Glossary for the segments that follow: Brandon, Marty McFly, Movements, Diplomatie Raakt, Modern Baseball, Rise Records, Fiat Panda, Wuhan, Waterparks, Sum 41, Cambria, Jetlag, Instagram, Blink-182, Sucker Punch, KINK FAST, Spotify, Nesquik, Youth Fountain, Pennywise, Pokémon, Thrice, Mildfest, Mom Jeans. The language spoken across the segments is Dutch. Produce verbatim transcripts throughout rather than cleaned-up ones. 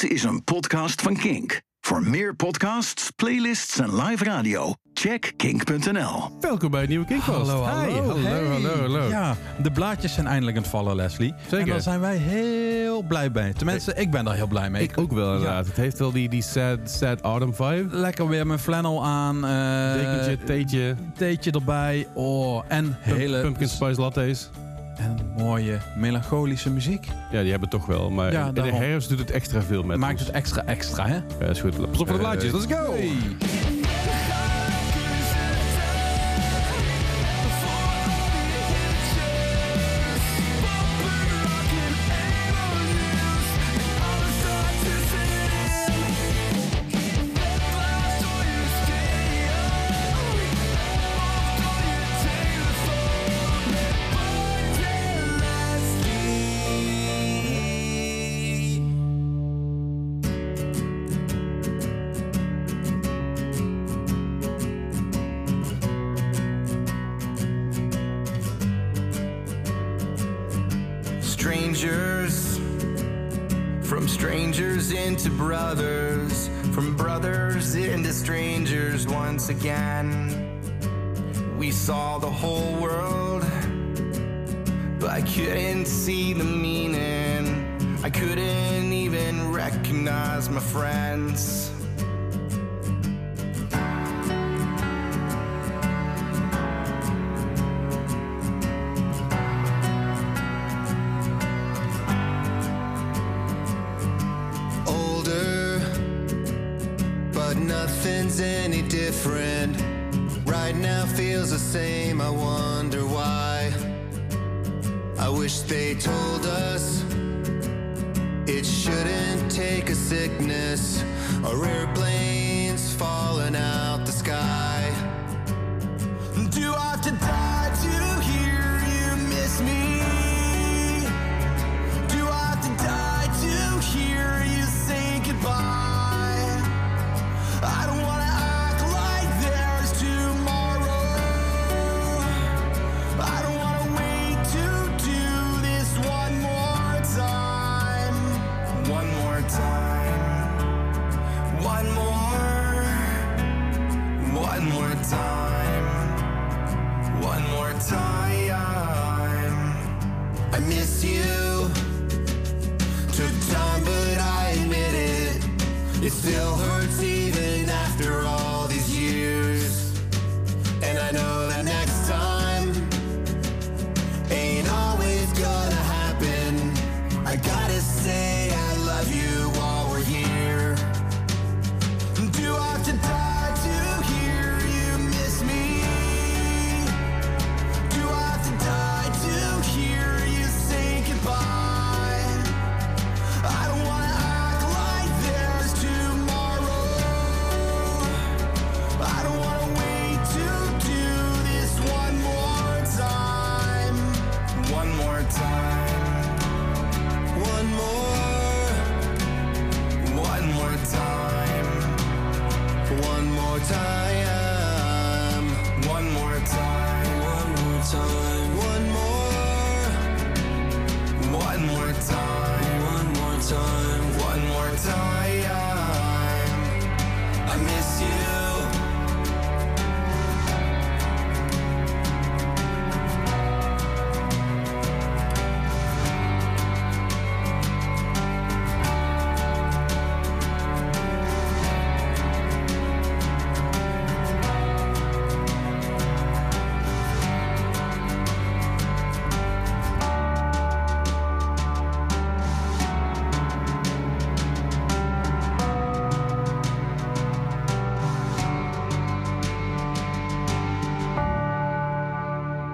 Dit is een podcast van Kink. Voor meer podcasts, playlists en live radio, check kink punt n l. Welkom bij een nieuwe Kinkfast. Hallo, hallo, hey, hallo, hey. hallo, hallo. Ja, de blaadjes zijn eindelijk aan het vallen, Leslie. Zeker. En daar zijn wij heel blij bij. Tenminste, ik ben daar heel blij mee. Ik ook wel, inderdaad. Ja. Het heeft wel die, die sad, sad autumn vibe. Lekker weer mijn flannel aan. Uh, Dekentje, theetje. Theetje erbij. Oh, en Pum- hele... Pumpkin spice lattes. En mooie melancholische muziek. Ja, die hebben toch wel. Maar ja, in daarom. De herfst doet het extra veel met Maakt ons. Het extra extra, hè? Ja, dat is goed. Pas op voor de blaadjes. Let's go! Hey.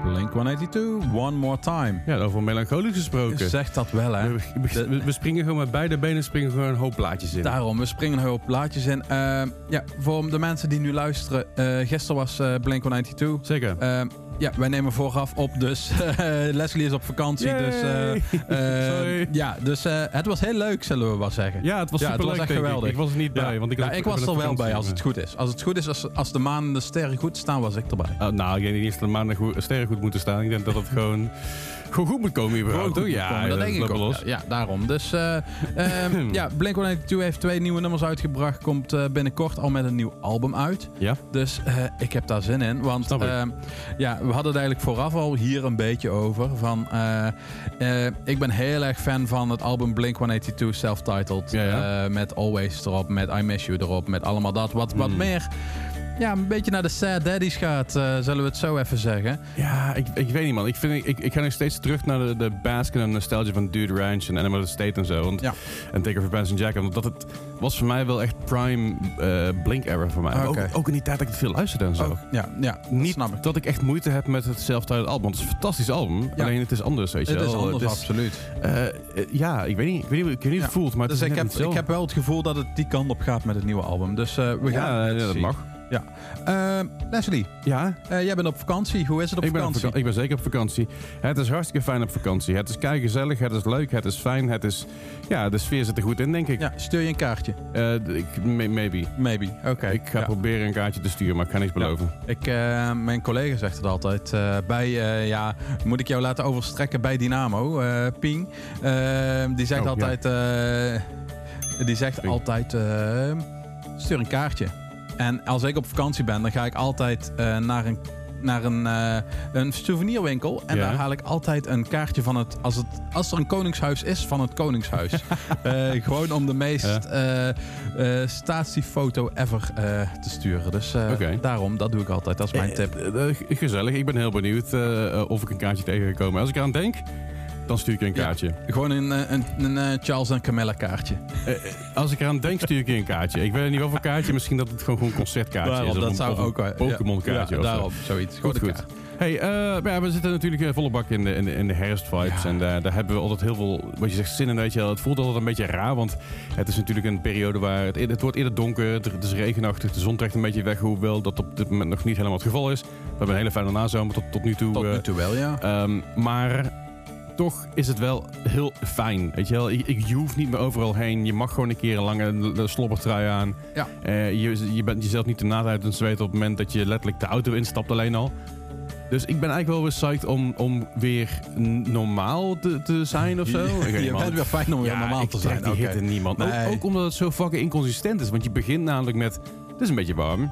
Blink one eighty-two, One More Time. Ja, over melancholisch gesproken. Je zegt dat wel, hè? We, we, we springen gewoon met beide benen springen gewoon een hoop plaatjes in. Daarom, we springen een hoop plaatjes in. Uh, ja, voor de mensen die nu luisteren, uh, gisteren was uh, Blink one eighty-two. Zeker. Uh, Ja, wij nemen vooraf op, dus uh, Leslie is op vakantie. Yay. Dus, uh, uh, ja, dus uh, het was heel leuk, zullen we wel zeggen. Ja, het was super ja, het was leuk, echt geweldig. Ik. ik was er niet bij. Ja, want ik, ja, ik was er wel bij, als het goed is. Als het goed is, als, als de maan en de sterren goed staan, was ik erbij. Uh, nou, ik denk niet eens dat de maan en de sterren goed moeten staan. Ik denk dat het gewoon... Gewoon goed moet komen überhaupt, toch? Ja, komen, dat denk ik ook. Ja, ja, daarom. Dus uh, um, ja, Blink one eighty-two heeft twee nieuwe nummers uitgebracht. Komt uh, binnenkort al met een nieuw album uit. Ja. Dus uh, ik heb daar zin in. Want uh, ja, we hadden het eigenlijk vooraf al hier een beetje over. Van, uh, uh, ik ben heel erg fan van het album Blink one eighty-two Self-Titled. Ja, ja. Uh, met Always erop, met I Miss You erop, met allemaal dat. Wat, wat hmm. meer... Ja, een beetje naar de sad daddies gaat, uh, zullen we het zo even zeggen. Ja, ik, ik weet niet, man. Ik, vind, ik, ik ga nog steeds terug naar de, de basken en nostalgie van Dude Ranch en Animal State en zo. Want, ja. En Take Off Your Pants and Jacket. Want dat het was voor mij wel echt prime uh, Blink-era voor mij. Okay. Ook, ook in die tijd dat ik het veel luisterde en zo. Ook, ja, ja, dat niet snap ik. Dat ik echt moeite heb met het self-titled album. Want het is een fantastisch album. Ja. Alleen het is anders, weet je wel. Het is anders, het is, absoluut. Uh, uh, ja, ik weet niet, ik weet niet, ik weet niet ja. het voelt, maar dus het is ik, heb, ik heb wel het gevoel dat het die kant op gaat met het nieuwe album. Dus uh, we ja, gaan... Ja, ja, dat mag. Ja. Uh, Leslie, ja? Uh, jij bent op vakantie. Hoe is het op ik vakantie? Ben op vaka- ik ben zeker op vakantie. Het is hartstikke fijn op vakantie. Het is keigezellig, het is leuk, het is fijn. Het is, ja, de sfeer zit er goed in, denk ik. Ja, stuur je een kaartje? Uh, ik, maybe. Maybe, oké. Okay. Ik ga ja. proberen een kaartje te sturen, maar ik ga niks beloven. Ja. Ik, uh, mijn collega zegt het altijd. Uh, bij, uh, ja, moet ik jou laten overstrekken bij Dynamo, uh, Ping. Uh, die zegt oh, altijd... Ja. Uh, die zegt Ping. altijd... Uh, stuur een kaartje. En als ik op vakantie ben, dan ga ik altijd uh, naar een, naar een, uh, een souvenirwinkel. En yeah. daar haal ik altijd een kaartje van het... Als, het, als er een koningshuis is, van het koningshuis. uh, gewoon om de meest uh, uh, statiefoto ever uh, te sturen. Dus uh, okay. daarom, dat doe ik altijd. Dat is mijn tip. Uh, uh, gezellig. Ik ben heel benieuwd uh, of ik een kaartje tegen ga komen. Als ik eraan denk... Dan stuur ik je een kaartje. Ja, gewoon een, een, een, een Charles en Camilla kaartje. Uh, als ik eraan denk, stuur ik je een kaartje. Ik weet niet wat voor kaartje. Misschien dat het gewoon een concertkaartje daarom, is. Of dat een, zou ook een Pokémon kaartje. Ja, ja, daarom, zoiets. Goed, goed. goed. Hey, uh, ja, we zitten natuurlijk volle bak in de, in de, in de herfstvibes. Ja. En uh, daar hebben we altijd heel veel, wat je zegt, zin in. Weet je, het voelt altijd een beetje raar, want het is natuurlijk een periode waar het, het wordt eerder donker. Het is regenachtig, de zon trekt een beetje weg. Hoewel dat op dit moment nog niet helemaal het geval is. We hebben een hele fijne nazomer tot, tot nu toe. Tot nu toe wel, ja. Um, maar... Toch is het wel heel fijn, weet je wel. Je, je hoeft niet meer overal heen. Je mag gewoon een keer een lange slobbertrui aan. Ja. Uh, je, je bent jezelf niet te naad uit het zweet op het moment dat je letterlijk de auto instapt alleen al. Dus ik ben eigenlijk wel weer psyched om, om weer normaal te, te zijn of zo. Je bent man. Weer fijn om weer ja, normaal te zijn. Ja, ik trek die hitte niemand. Nee. Ook, ook omdat het zo fucking inconsistent is. Want je begint namelijk met, het is een beetje warm.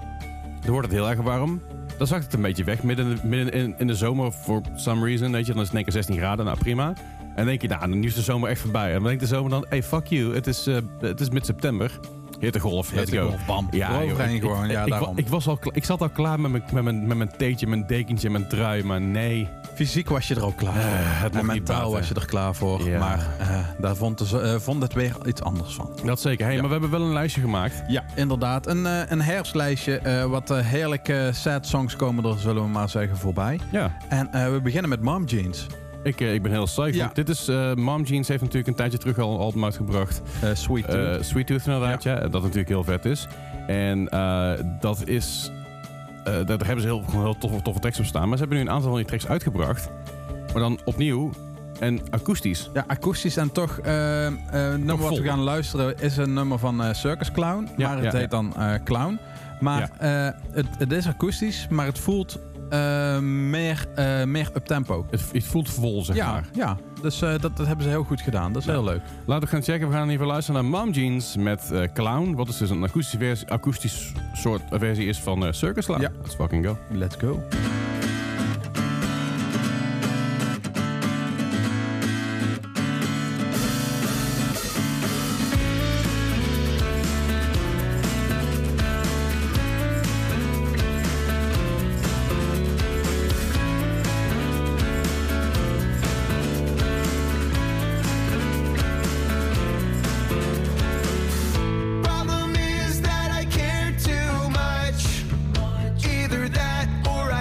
Dan wordt het heel erg warm. Dan zakt het een beetje weg. Midden, midden in, in de zomer, for some reason, weet je, dan is het in één keer zestien graden. Nou, prima. En denk je, nou, nu is de zomer echt voorbij. En dan denkt de zomer dan, hey, fuck you, het is, uh, het is mid-september. Hittegolf, let's go. Bam. Ja, joh, ik, gewoon, ik, ja, ik, daarom. Ik, ik, was al klaar, ik zat al klaar met mijn, met, mijn, met mijn theetje, mijn dekentje, mijn trui, maar nee. Fysiek was je er al klaar voor. Uh, het en mentaal was je er klaar voor. Ja. Maar uh, daar vond, de, uh, vond het weer iets anders van. Dat zeker. Hey, ja. Maar we hebben wel een lijstje gemaakt. Ja, inderdaad. Een, uh, een herfstlijstje. Uh, wat uh, heerlijke sad songs komen er, zullen we maar zeggen, voorbij. Ja. En uh, we beginnen met Mom Jeans. Ik, ik ben heel psyched. Ja. Dit is, uh, Mom Jeans heeft natuurlijk een tijdje terug al een album uitgebracht. Uh, Sweet Tooth. Uh, Sweet Tooth inderdaad, ja. ja. Dat natuurlijk heel vet is. En uh, dat is... Uh, daar hebben ze heel, heel toffe, toffe tracks op staan. Maar ze hebben nu een aantal van die tracks uitgebracht. Maar dan opnieuw... En akoestisch. Ja, akoestisch en toch... Uh, uh, nummer wat vol. We gaan luisteren is een nummer van uh, Circus Clown. Ja, maar het ja, heet ja. dan uh, Clown. Maar ja. uh, het, het is akoestisch, maar het voelt... Uh, meer, uh, meer up-tempo. Het, het voelt vol, zeg ja, maar. Ja, dus uh, dat, dat hebben ze heel goed gedaan. Dat is ja. heel leuk. Laten we gaan checken. We gaan even luisteren naar Mom Jeans met uh, Clown. Wat is dus een akoestische versie, akoestisch soort versie is van uh, Circus Clown. Ja. Let's fucking go. Let's go.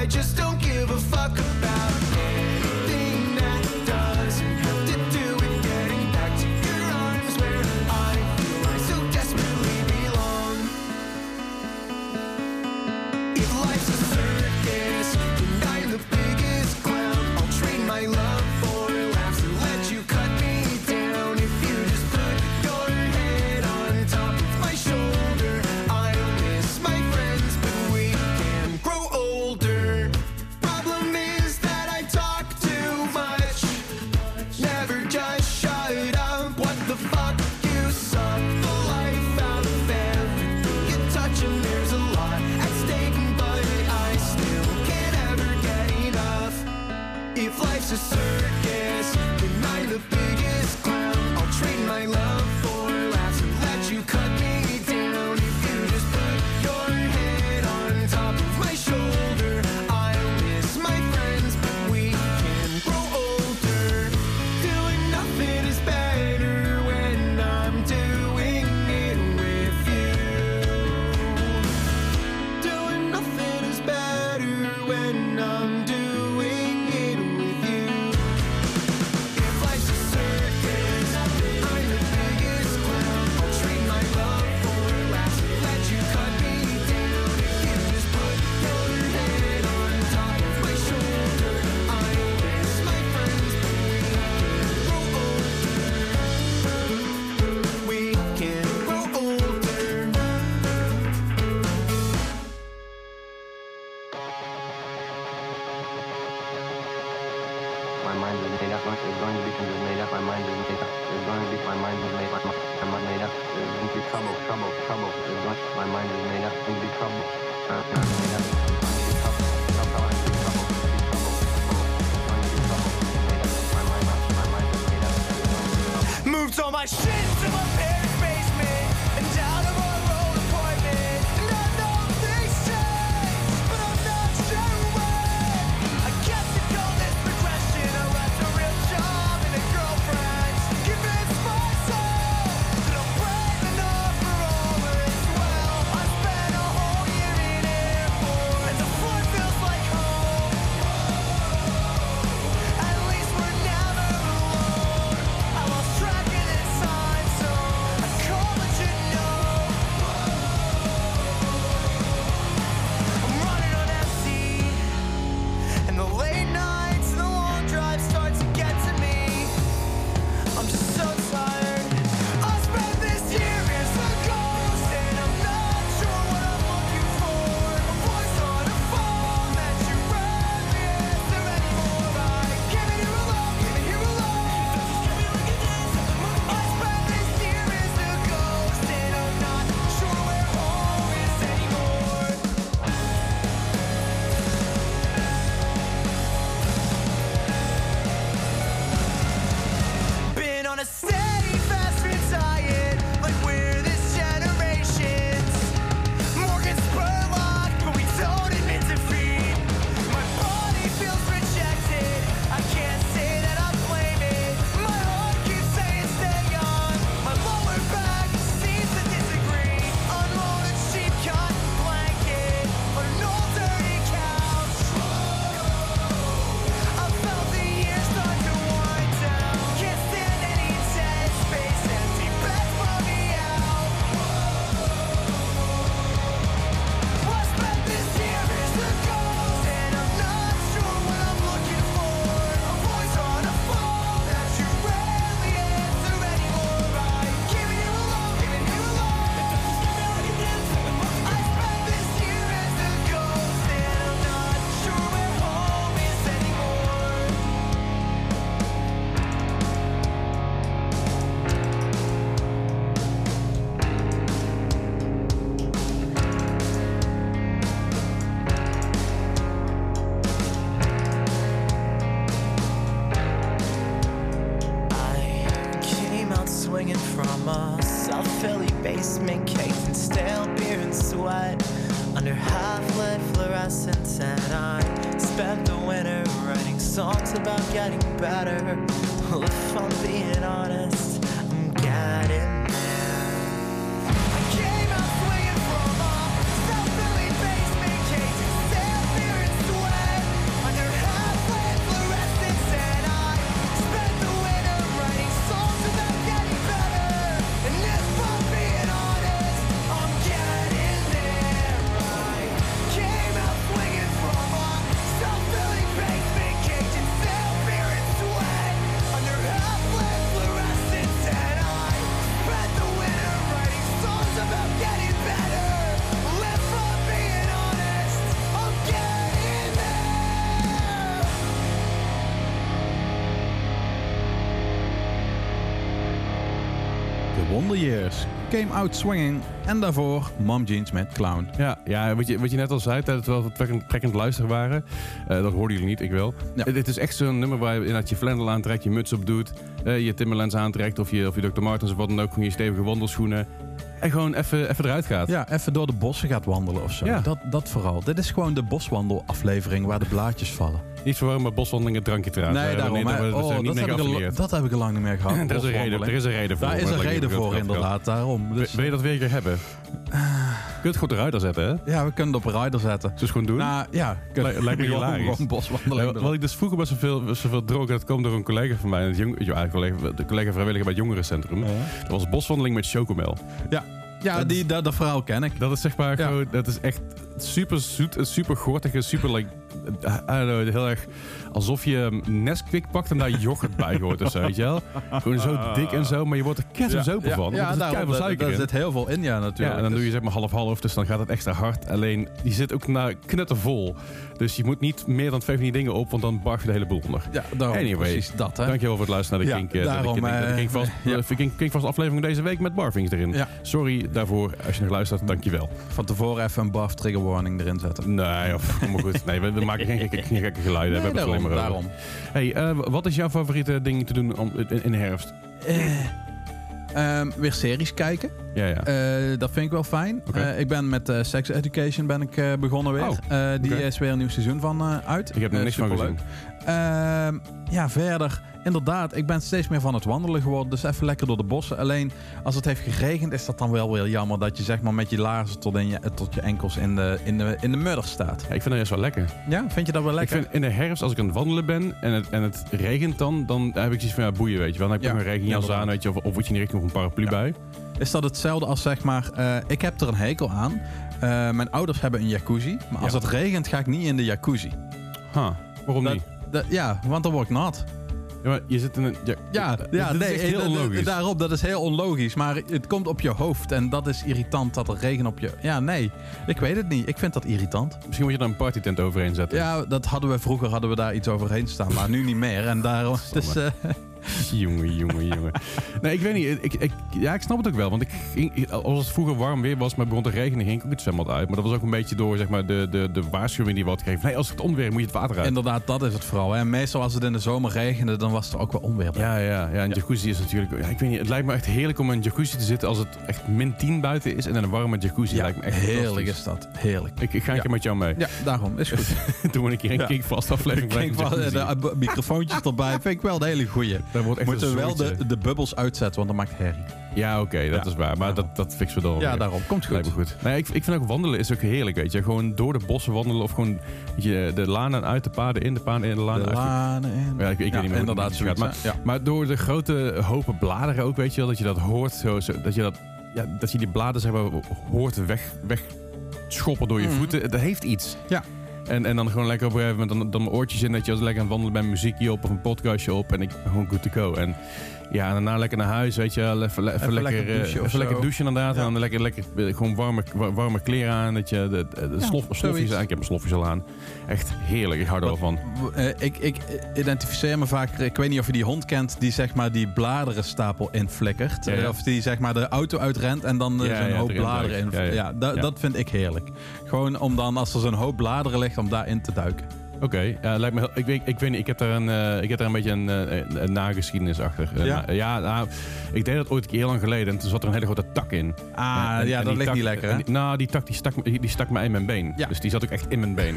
Just trouble, trouble, trouble. As much my mind is made up to be trouble. Uh, made up. Moved all my shit to my parents' basement and down to my road appointment. And I know things change, but I'm not sure when. I guess they call this progression. I left a real job and a girlfriend. Convince myself that I'm brave enough for all is well. I spent a whole year in airport, and the floor feels like home. At least we're never alone. I lost track. Years, Came Out Swinging en daarvoor Mom Jeans met Clown. Ja, ja wat, je, wat je net al zei, tijdens terwijl we trekkend, trekkend luisteren waren, uh, dat hoorden jullie niet, ik wel. Ja. Het, het is echt zo'n nummer waar je inderdaad je flannel aantrekt, je muts op doet, uh, je Timberlands aantrekt of je, of je dokter Martens of wat dan ook, gewoon je stevige wandelschoenen. En gewoon even eruit gaat. Ja, even door de bossen gaat wandelen of zo. Ja. Dat, dat vooral. Dit is gewoon de boswandelaflevering waar de blaadjes vallen. Niet verwarren met boswandelingen drankje te raden. Nee, daarom. Nee, dat, oh, dat, niet heb al, dat heb ik al lang niet meer gehad. er, is een reden, er is een reden voor. Daar is een reden voor, inderdaad. Daarom. Dus... Wil je dat weer hebben? Je kunt het goed op rider zetten, hè? Ja, we kunnen het op rider zetten. Dus gewoon doen? Nou, ja. Lijkt me hilarisch. Wat ik dus vroeger best zoveel, zoveel droog, dat kwam door een collega van mij. Een ja, collega, de collega vrijwilliger bij het jongerencentrum. Uh-huh. Dat was boswandeling met chocomel. Ja, ja dat, die, dat, dat verhaal ken ik. Dat is zeg maar ja. Gewoon, dat is echt super zoet, super gortig, super like, uh, heel erg alsof je Nesquik pakt en daar yoghurt bij hoort of zo, weet je wel? Gewoon zo dik en zo, maar je wordt er keihard ja, open ja, van. Ja, daar da, zit heel veel in, ja, natuurlijk. Ja, en dan dus doe je zeg maar half-half, dus dan gaat het extra hard. Alleen, die zit ook naar knettervol. Dus je moet niet meer dan vijftien dingen op, want dan barf je de hele boel nog. Ja, daarom anyway, precies dat, hè? Dankjewel voor het luisteren naar de Kink, ja, daarom, naar de Kink, uh, de Kink, uh, Kink, Kink, Kink Fast aflevering deze week met barfings erin. Ja. Sorry daarvoor, als je nog luistert, dankjewel. Van tevoren even een barf trigger warning erin zetten. Nee, of, kom maar goed. Nee, we, we maken geen gekke, geen gekke geluiden. Nee, we hebben daarom, het alleen maar daarom. Hey, uh, wat is jouw favoriete ding te doen om, in, in de herfst? Uh, um, weer series kijken. Ja, ja. Uh, dat vind ik wel fijn. Okay. Uh, ik ben met uh, Sex Education ben ik, uh, begonnen weer. Oh, uh, die okay. is weer een nieuw seizoen van uh, uit. Ik heb er uh, niks van gezien. Uh, ja, verder. Inderdaad, ik ben steeds meer van het wandelen geworden. Dus even lekker door de bossen. Alleen, als het heeft geregend, is dat dan wel weer jammer. Dat je zeg maar met je laarzen tot, in je, tot je enkels in de, in de, in de modder staat. Ja, ik vind dat juist wel lekker. Ja, vind je dat wel lekker? Ik vind in de herfst, als ik aan het wandelen ben en het, en het regent dan... dan heb ik zoiets van, ja, boeien, weet je wel. Dan heb ik ja, een regenjas aan, weet je, of, of word je in de richting van een paraplu ja. bij. Is dat hetzelfde als zeg maar... Uh, ik heb er een hekel aan. Uh, mijn ouders hebben een jacuzzi. Maar als ja. het regent, ga ik niet in de jacuzzi. Huh, waarom dat, niet? Dat, ja, want dan word ik nat. Ja, maar je zit in een... Ja, ja, ja dat nee, is heel onlogisch. Daarop, dat is heel onlogisch. Maar het komt op je hoofd. En dat is irritant, dat er regen op je... Ja, nee. Ik weet het niet. Ik vind dat irritant. Misschien moet je daar een partytent overheen zetten. Ja, dat hadden we vroeger. Hadden we daar iets overheen staan. Maar nu niet meer. En daarom... Dus, uh... jongen, jongen, jongen. Nee, ik weet niet. Ik, ik, ja, ik snap het ook wel. Want ik ging, als het vroeger warm weer was, maar begon te regenen, ging ik ook het zwembad uit. Maar dat was ook een beetje door zeg maar, de, de, de waarschuwing die we hadden gegeven. Nee, als het onweer moet je het water uit. Inderdaad, dat is het vooral. Hè. Meestal als het in de zomer regende, dan was het ook wel onweer. Ja, ja, ja. En ja. jacuzzi is natuurlijk... Ja, ik weet niet, het lijkt me echt heerlijk om in een jacuzzi te zitten als het echt min tien buiten is en in een warme jacuzzi. Ja, lijkt me echt heerlijk is dat. Heerlijk. Ik, ik ga een ja. keer met jou mee. Ja, daarom. Is goed. Toen we een keer een ja. Kink Fast aflevering de, de microfoontjes erbij. Vind ik wel de hele goeie. Wordt echt moeten we wel de, de bubbels uitzetten, want dat maakt herrie. Ja, oké, okay, dat ja. is waar. Maar dat, dat fixen we dan. Ja, weer. Daarom. Komt goed. Lijkt me goed. Nee, ik, ik vind ook wandelen is ook heerlijk, weet je. Gewoon door de bossen wandelen of gewoon je, de lanen uit, de paden in, de paden in, de lanen de uit. Lanen in. Ja, ik, ik ja, weet ja, niet meer inderdaad hoe het gaat. Maar, ja. maar door de grote hopen bladeren ook, weet je wel, dat je dat hoort. Zo, zo, dat, je dat, ja, dat je die bladeren zeg maar, hoort weg, weg schoppen door je mm-hmm. voeten. Dat heeft iets. Ja. En, en dan gewoon lekker op een gegeven moment dan, dan mijn oortjes in dat je als lekker aan het wandelen bent, muziekje op of een podcastje op en ik ben gewoon good to go. En ja, en daarna lekker naar huis, weet je wel, even, even, even lekker douchen, even lekker douchen inderdaad. Ja. En dan lekker, lekker gewoon warme, warme kleren aan, dat je de, de, de ja, slof, slofjes aan. Ik heb mijn slofjes al aan. Echt heerlijk, ik hou er wel van. Uh, ik, ik identificeer me vaak, ik weet niet of je die hond kent die zeg maar die bladerenstapel inflikkert. Ja, ja. Of die zeg maar de auto uitrent en dan ja, zo'n ja, hoop bladeren in. Ja, ja. ja, da, ja, dat vind ik heerlijk. Gewoon om dan, als er zo'n hoop bladeren ligt, om daarin te duiken. Oké, okay, uh, lijkt me heel, ik, weet, ik weet niet, ik heb daar een, uh, ik heb daar een beetje een, een, een nageschiedenis achter. Uh, ja, na, ja nou, ik deed dat ooit een keer heel lang geleden en toen zat er een hele grote tak in. Ah, en, en, ja, en dat ligt tak, niet lekker, hè? Die, nou, die tak die stak, die, die stak me in mijn been. Ja. Dus die zat ook echt in mijn been.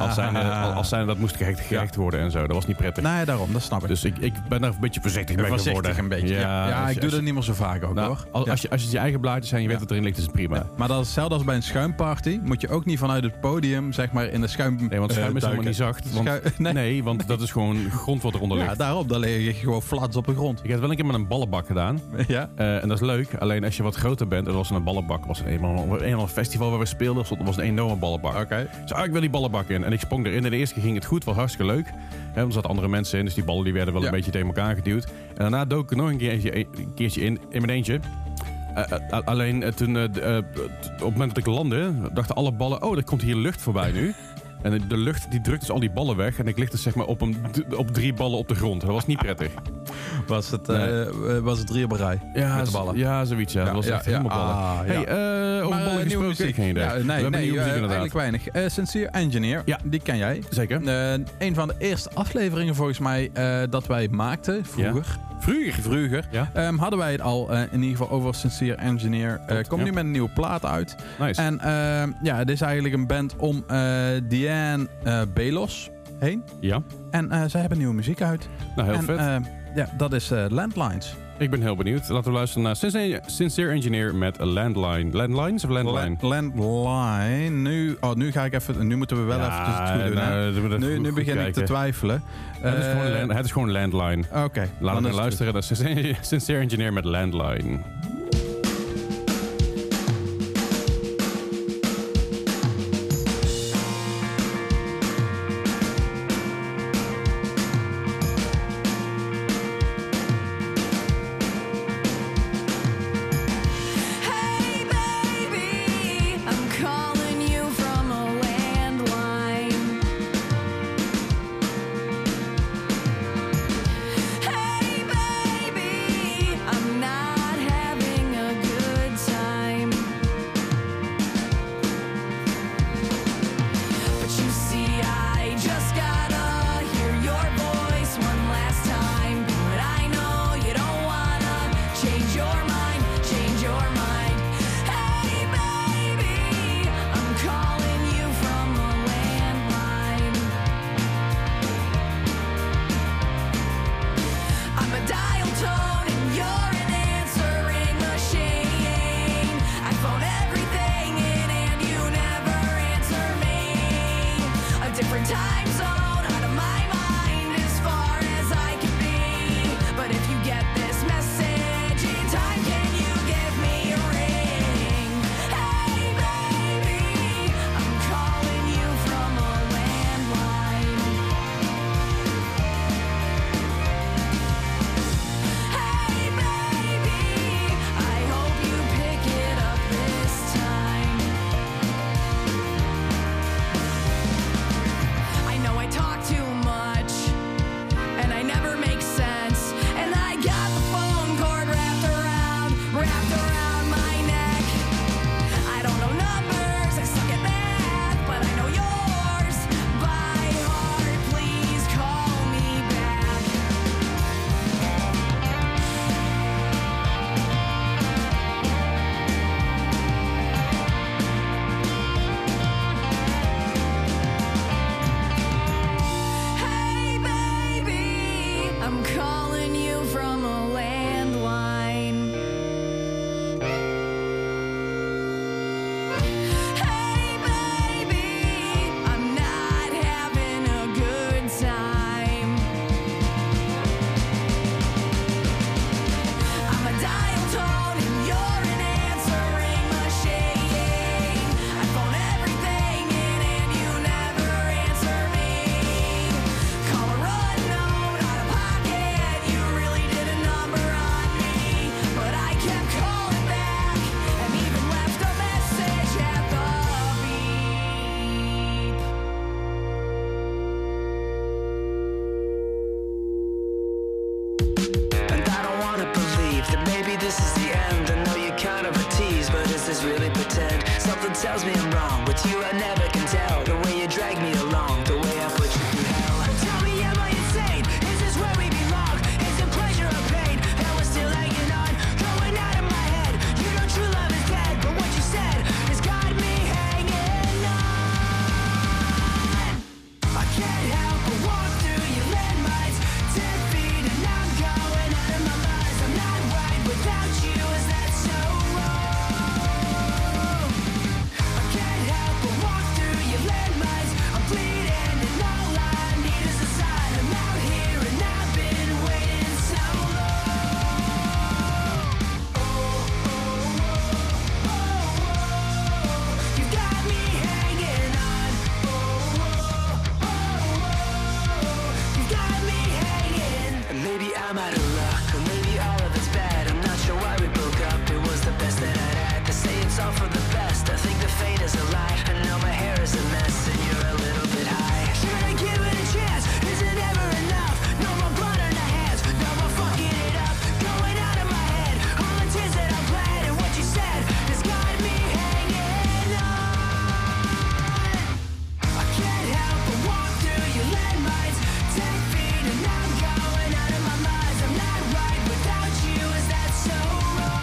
Als zijn, uh, als zijn dat moest gehecht, gehecht worden en zo, dat was niet prettig. Nee, daarom, dat snap ik. Dus ik, ik ben daar een beetje voorzichtig mee voorzichtig geworden. Een beetje, ja, ja, ja als, ik doe dat niet meer zo vaak ook, nou, hoor. Als, ja. als, je, als het je eigen blaadjes zijn en je weet dat erin ligt, is het prima. Ja. Maar dat is hetzelfde als bij een schuimparty. Moet je ook niet vanuit het podium, zeg maar, in de schuim... Nee, want schuim is helemaal niet zacht. Want, Schu- nee. nee, want dat is gewoon grond wat eronder ligt. Ja, daarop. Dan lig je gewoon flats op de grond. Ik heb het wel een keer met een ballenbak gedaan. Ja. Uh, en dat is leuk. Alleen als je wat groter bent, er was een ballenbak. was een, een, een, een festival waar we speelden. Er was een enorme ballenbak. Oké. Okay. Dus ah, ik wil die ballenbak in. En ik sprong erin. En de eerste keer ging het goed. Was hartstikke leuk. He, er zaten andere mensen in. Dus die ballen die werden wel ja. een beetje tegen elkaar geduwd. En daarna dook ik er nog een keertje, een keertje in. In mijn eentje. Uh, uh, alleen uh, toen, uh, uh, t- op het moment dat ik landde, dachten alle ballen... Oh, er komt hier lucht voorbij nu. En de lucht die drukt dus al die ballen weg. En ik lig dus zeg maar op, een, op drie ballen op de grond. Dat was niet prettig. Was het, nee. uh, was het drie op een rij? Ja, met de ballen. Ja, zoiets. Ja. Ja, dat was ja, echt ja, helemaal ballen. Ah, hey, ja. uh, over maar, ballen gesproken. Muziek. Geen idee. Ja, nee, we hebben nee, nieuwe muziek uh, inderdaad. Eigenlijk weinig. Uh, Sincere Engineer, ja. die ken jij. Zeker. Uh, een van de eerste afleveringen volgens mij uh, dat wij maakten vroeger. Ja. Vroeger? Vroeger. Ja. Um, hadden wij het al uh, in ieder geval over Sincere Engineer. Uh, Komt ja. nu met een nieuwe plaat uit. Nice. En uh, ja, het is eigenlijk een band om uh, Diane uh, Belos heen. Ja. En uh, zij hebben nieuwe muziek uit. Nou, heel en, vet. Uh, ja, dat is uh, Landlines. Ik ben heel benieuwd. Laten we luisteren naar Sincere Engineer met Landline. Landlines of Landline? La- landline. Nu, oh, nu ga ik even... Nu moeten we wel ja, even het goed doen. Nou, we nu, goed, nu begin goed ik te twijfelen. Uh, het, is gewoon land, het is gewoon Landline. Oké. Okay, laten we luisteren naar Sincere Engineer met Landline. is really pretend. Something tells me I'm wrong. With you I never can tell. The way you drag me along, the way I put you through hell. But tell me, am I insane? Is this where we belong? Is it pleasure or pain? Now we're still hanging on, going out of my head. You know true love is dead, but what you said has got me hanging on. I can't help but walk through your landmines, ten feet and I'm going out of my mind. I'm not right without you. Is that all for the best. I think the fate is a lie. I know my hair is a mess and you're a little bit high. Should I give it a chance? Is it ever enough? No more blood on our hands. No more fucking it up. Going out of my head. All the tears that I bled and what you said has got me hanging on. I can't help but walk through your landmines, ten feet and I'm going out of my mind. I'm not right without you. Is that so wrong?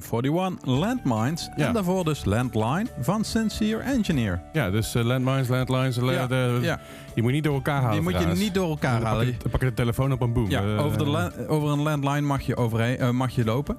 forty-one, Landmines. Ja. En daarvoor dus Landline van Sincere Engineer. Ja, dus uh, Landmines, Landlines. Uh, ja. De, ja. Je moet niet door elkaar halen. Die moet je trouwens. niet door elkaar dan halen. Dan pak, je, pak je de telefoon op een boom. Ja, uh, over, de la- over een Landline mag je, overheen, uh, mag je lopen.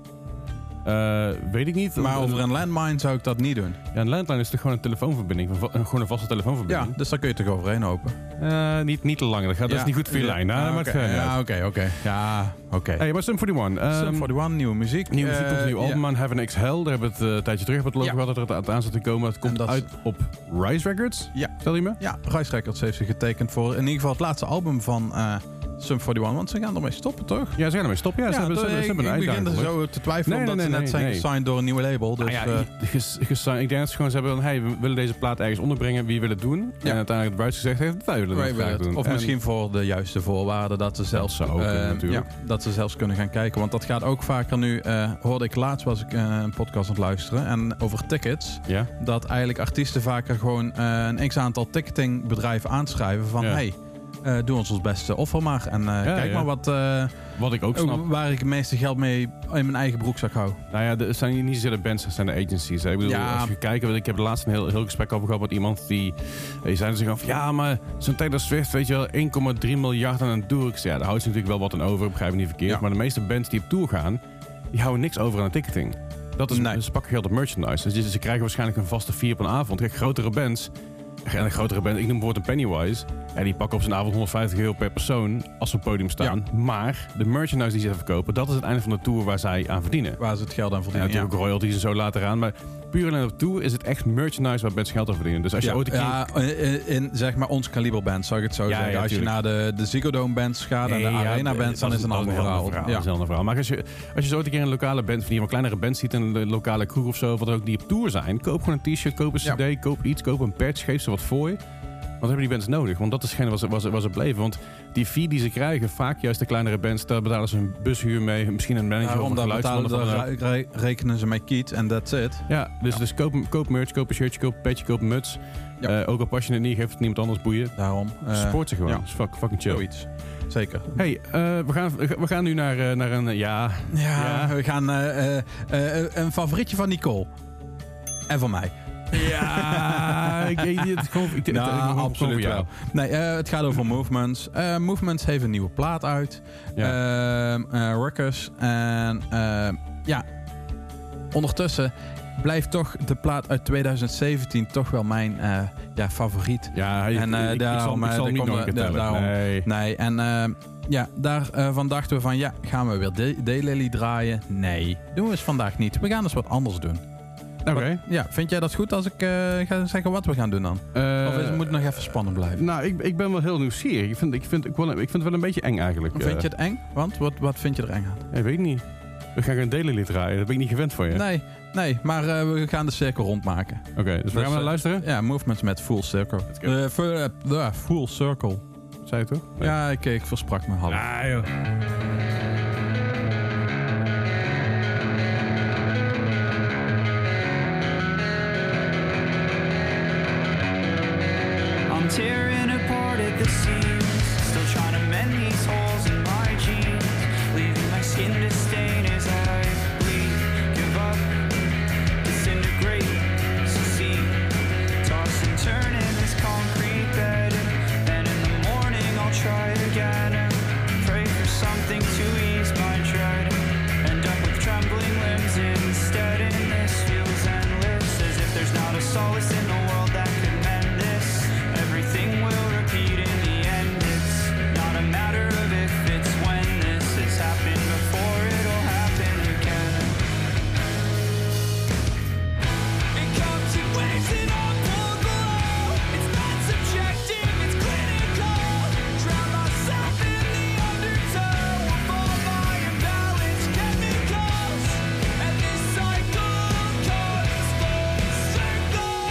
Uh, weet ik niet. Maar over een landmine zou ik dat niet doen. Ja, een landline is toch gewoon een telefoonverbinding? Een, gewoon een vaste telefoonverbinding? Ja, dus daar kun je toch overheen lopen? Uh, niet, niet te lang. Dat, gaat, ja. dat is niet goed voor je ja. lijn. Ja, oké. Okay. Ja, oké. Okay, okay. Ja, okay. Hey, maar Sum forty-one. Um, Sum forty-one, nieuwe muziek. Nieuwe muziek komt een nieuw album aan. Heaven X Hell. Daar hebben we het uh, een tijdje terug op het lopen gehad. Ja. Dat er aan zat te komen. Dat komt dat uit op Rise Records. Ja. Stel je me? Ja, Rise Records heeft zich getekend voor in ieder geval het laatste album van... Uh, Sum forty-one, want ze gaan ermee stoppen, toch? Ja, ze gaan ermee stoppen. Ja, ja ze hebben, ze hebben, ze hebben ik, een ik begin er zo te twijfelen, nee, omdat nee, nee, ze net nee, zijn nee. gesigned door een nieuwe label. Dus, ah, ja, uh, ges, gesigned, ik denk dat ze gewoon hebben van... Hey, we willen deze plaat ergens onderbrengen. Wie wil het doen? Ja. En uiteindelijk het Bruis gezegd heeft dat wij willen wij het, het doen. Of en, misschien voor de juiste voorwaarden dat ze zelfs dat zou uh, kunnen, natuurlijk. Ja, dat ze zelfs kunnen gaan kijken. Want dat gaat ook vaker nu... Uh, hoorde ik laatst, was ik uh, een podcast aan het luisteren. En over tickets. Ja? Dat eigenlijk artiesten vaker gewoon uh, een x-aantal ticketingbedrijven aanschrijven van... Ja. Hey, Uh, doe ons ons beste offer maar. En uh, ja, kijk ja. maar wat, uh, wat ik ook snap. Waar ik het meeste geld mee in mijn eigen broekzak hou. Nou ja, het zijn niet zozeer de bands, het zijn de agencies. Hè? Ik bedoel, ja. als je kijkt, ik heb laatst een heel, heel gesprek over gehad met iemand die, die zei dus gewoon van, ja, maar zo'n Taylor Swift, weet je wel, één komma drie miljard aan een tour. Ja, daar houdt ze natuurlijk wel wat aan over, begrijp ik niet verkeerd. Ja. Maar de meeste bands die op tour gaan, die houden niks over aan de ticketing. Dat is nee. dus pakken geld op merchandise. Dus ze krijgen waarschijnlijk een vaste vier per avond. Kijk, grotere bands... En een grotere band, ik noem bijvoorbeeld een Pennywise. En die pakken op zijn avond honderdvijftig euro per persoon als ze op het podium staan. Ja. Maar de merchandise die ze verkopen, dat is het einde van de tour waar zij aan verdienen. Waar ze het geld aan verdienen. En natuurlijk ja. royalties en zo later aan. Maar puur alleen op tour is het echt merchandise waar bands geld aan verdienen. Dus als je ja. ooit een keer... Ja, in, in zeg maar ons kaliber bands, zou ik het zo ja, zeggen. Ja, als je naar de, de Ziggo Dome bands gaat en de ja, Arena bands, dan is het een ander verhaal. verhaal. Ja. Dat is een ander verhaal. Maar als je, als je zo ooit een keer een lokale band van die een kleinere band ziet, een lokale crew of zo, wat ook die op tour zijn, koop gewoon een t-shirt, koop een cd, ja. koop iets, koop een patch, geef ze wat voor je. Wat hebben die bands nodig? Want dat is geen was, was, was het bleven. Want die fee die ze krijgen, vaak juist de kleinere bands, daar betalen ze hun bushuur mee, misschien een manager ja, of een geluidsman. Daar re- rekenen ze mee kiet en that's it. Ja, dus, ja. dus koop, koop merch, koop een shirtje, koop een petje, koop een muts. Ja. Uh, ook al pas je het niet, geeft het niemand anders boeien. Daarom. Uh, Sport ze gewoon. Ja. Is fuck, fucking chill. Zoiets. Zeker. Hey, uh, we, gaan, we gaan nu naar, uh, naar een... Uh, ja. ja, ja, we gaan uh, uh, uh, een favorietje van Nicole. En van mij. Ja, ik weet niet. Het komt, ik, nou, het, het, absoluut wel. Nee, uh, het gaat over Movements. Uh, Movements heeft een nieuwe plaat uit. Ja. Uh, uh, Ruckus. En uh, ja, ondertussen blijft toch de plaat uit tweeduizend zeventien toch wel mijn uh, ja, favoriet. Ja, ik, en, uh, ik, daarom, ik zal het uh, niet de, de, daarom, nee. nee. En uh, ja, daarvan uh, dachten we van ja, gaan we weer de- Daylily draaien? Nee, doen we eens vandaag niet. We gaan eens wat anders doen. Oké. Okay. Ja, vind jij dat goed als ik uh, ga zeggen wat we gaan doen dan? Uh, of is, moet het nog even spannend blijven? Nou, ik, ik ben wel heel nieuwsgierig. Ik vind, ik, vind, ik, wil, ik vind het wel een beetje eng eigenlijk. Vind uh, je het eng? Want wat, wat vind je er eng aan? Nee, weet ik niet. We gaan een Daylily draaien. Dat ben ik niet gewend van je. Nee, nee maar uh, we gaan de cirkel rondmaken. Oké, okay, dus, dus we gaan we uh, luisteren? Ja, Movements met Full Circle. Uh, full, uh, uh, full Circle. Zei je toch? Nee. Ja, ik, ik versprak me half. Ah, joh. Tearing apart at the seams, still trying to mend these holes in my jeans, leaving my skin to stain as I bleed. Give up, disintegrate, secede, toss and turn in this concrete bed. Then in the morning I'll try again, pray for something to ease my dread. End up with trembling limbs instead, and this feels endless, as if there's not a solace in the world that could mend this. Everything will repeat in the end. It's not a matter of if, it's when. This has happened before, it'll happen again. It comes in waves and all will blow. It's not subjective, it's clinical. Drown myself in the undertow. I'll fall by imbalanced chemicals, and this cycle goes full circle.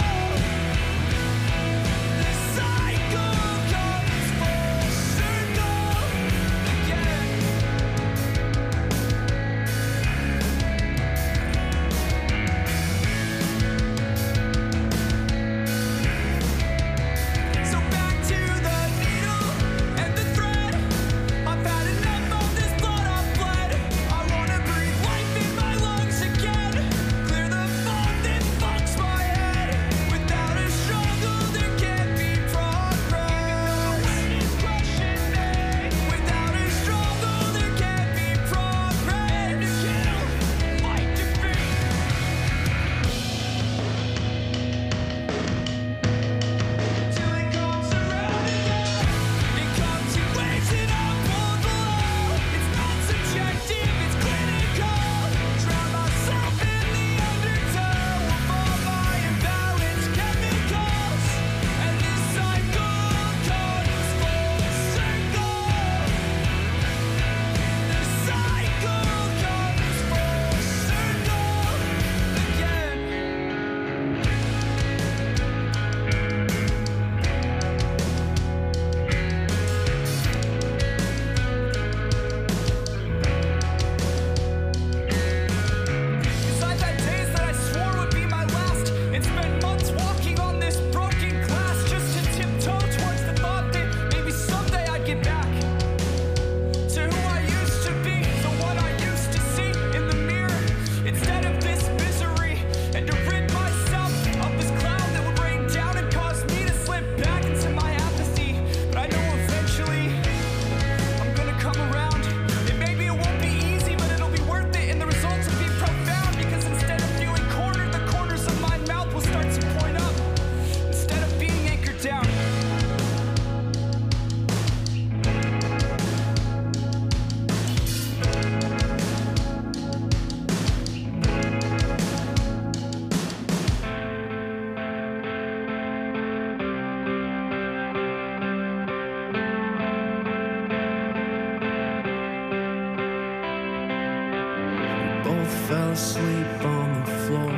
Both fell asleep on the floor.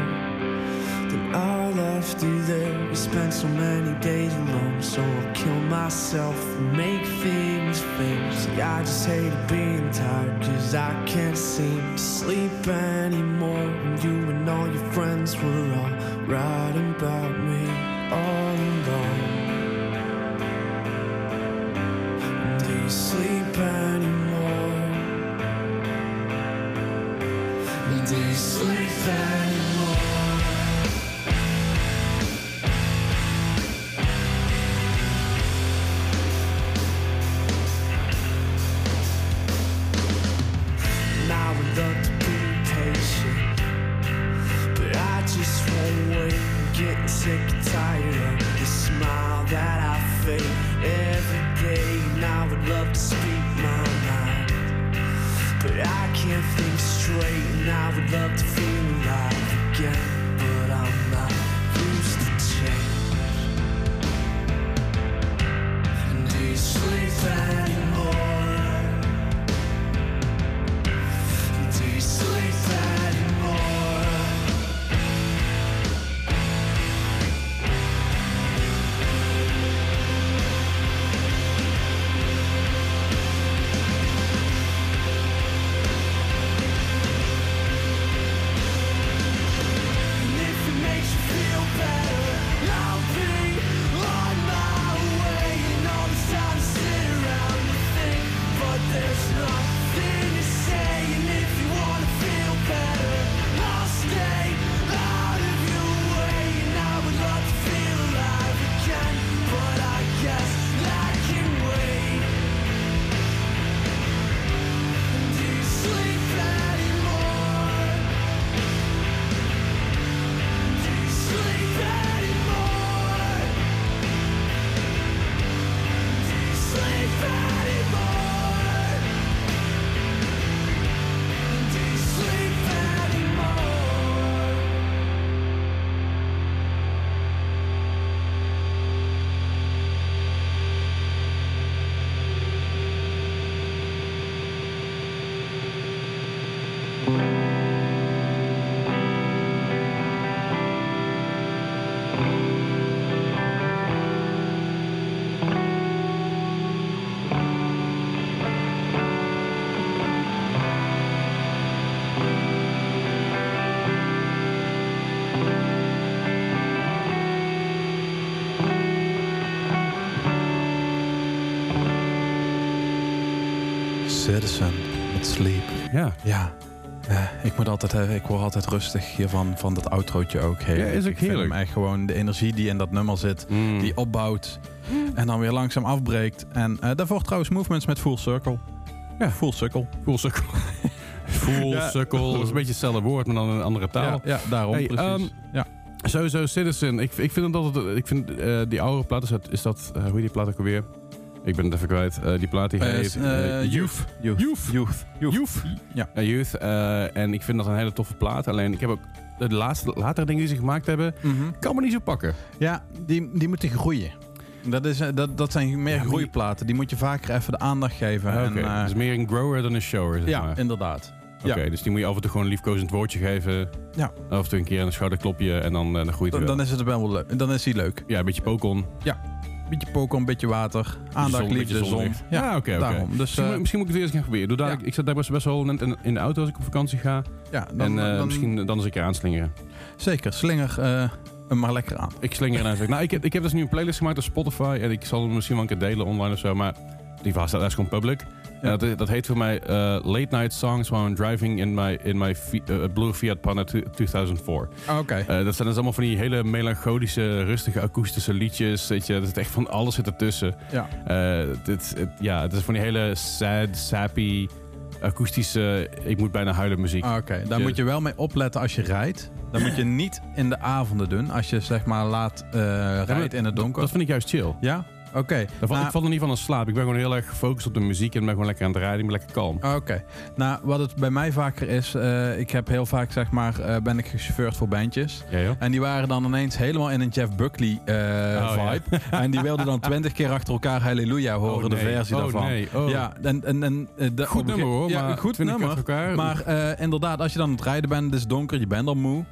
Then I all left either. We spent so many days alone, so I'll kill myself and make things famous. I just hate being tired, cause I can't seem to sleep anymore. And you and all your friends were all writing about me all alone. And do you sleep anymore? And do you sleep anymore? Citizen, met Sleep. Ja. Ja. Uh, ik moet altijd uh, ik word altijd rustig hiervan, van dat outrootje ook. Hey, ja, is ook ik heerlijk. Vind hem echt gewoon de energie die in dat nummer zit, mm. die opbouwt mm. en dan weer langzaam afbreekt. En uh, daarvoor trouwens Movements met Full Circle. Ja, Full Circle. Full Circle. Full ja. Circle. Dat is een beetje hetzelfde woord, maar dan een andere taal. Ja, ja daarom hey, precies. Um, ja. Sowieso Citizen. Ik, ik vind, dat het, ik vind uh, die oude plaat, is dat, is dat uh, hoe heet die plaat ook alweer? Ik ben het even kwijt. Uh, die plaat die uh, heet... Uh, uh, youth. Youth. Youth. Youth. Youth. Youth. Ja. Uh, youth. Uh, en ik vind dat een hele toffe plaat. Alleen ik heb ook de laatste, latere dingen die ze gemaakt hebben... Mm-hmm. Kan me niet zo pakken. Ja, die, die moeten groeien. Dat, is, dat, dat zijn meer ja, groeiplaten. Die moet je vaker even de aandacht geven. Uh, Oké, okay. uh, dus meer een grower dan een shower. Zeg ja, maar. Inderdaad. Oké, okay, ja. Dus die moet je af en toe gewoon een liefkozend woordje geven. Ja. Af en toe een keer een schouderklopje en dan, uh, dan groeit hij wel. Dan is het wel leuk. Dan is hij leuk. Ja, een beetje pokon. Ja. Beetje poko, een beetje water, aandacht, zon, liefde, zon. zon. Ja, oké, okay, okay. Dus, misschien, uh, misschien moet ik het eerst gaan proberen. Doe daar, ja. ik, ik zat daar best wel net in, in de auto als ik op vakantie ga. Ja, dan, en uh, dan, dan, misschien dan eens een keer aanslingeren. Zeker, slinger uh, hem maar lekker aan. Ik slinger en eigenlijk. Nou, ik heb, ik heb dus nu een playlist gemaakt op Spotify. En ik zal hem misschien wel een keer delen online of zo. Maar die verhaal staat eigenlijk gewoon public. Ja. Dat, dat heet voor mij uh, Late Night Songs While I'm Driving in My, in my fi- uh, Blue Fiat Panda two thousand four. Oh, oké. Okay. Uh, dat zijn dus allemaal van die hele melancholische, rustige, akoestische liedjes. Weet je, dat is echt van alles zit ertussen. Ja. Uh, dit, het, ja, het is van die hele sad, sappy, akoestische, ik moet bijna huilen muziek. Ah, oké, okay. Daar moet je wel mee opletten als je rijdt. Dat moet je niet in de avonden doen. Als je zeg maar laat uh, rijdt in het donker. Dat vind ik juist chill. Ja? Oké. Okay, nou, ik val er niet van aan slaap. Ik ben gewoon heel erg gefocust op de muziek en ben gewoon lekker aan het rijden. Ik ben lekker kalm. Oké. Okay. Nou, wat het bij mij vaker is, uh, ik heb heel vaak zeg maar, uh, ben ik gechauffeurd voor bandjes. Ja, joh. En die waren dan ineens helemaal in een Jeff Buckley uh, oh, vibe. Ja. En die wilden dan twintig keer achter elkaar Hallelujah horen, oh, nee. de versie oh, daarvan. Nee. Oh. Ja, en, en, en, uh, da- goed nummer hoor. Ja, maar goed nummer. Maar uh, inderdaad, als je dan aan het rijden bent, het is donker, je bent al moe.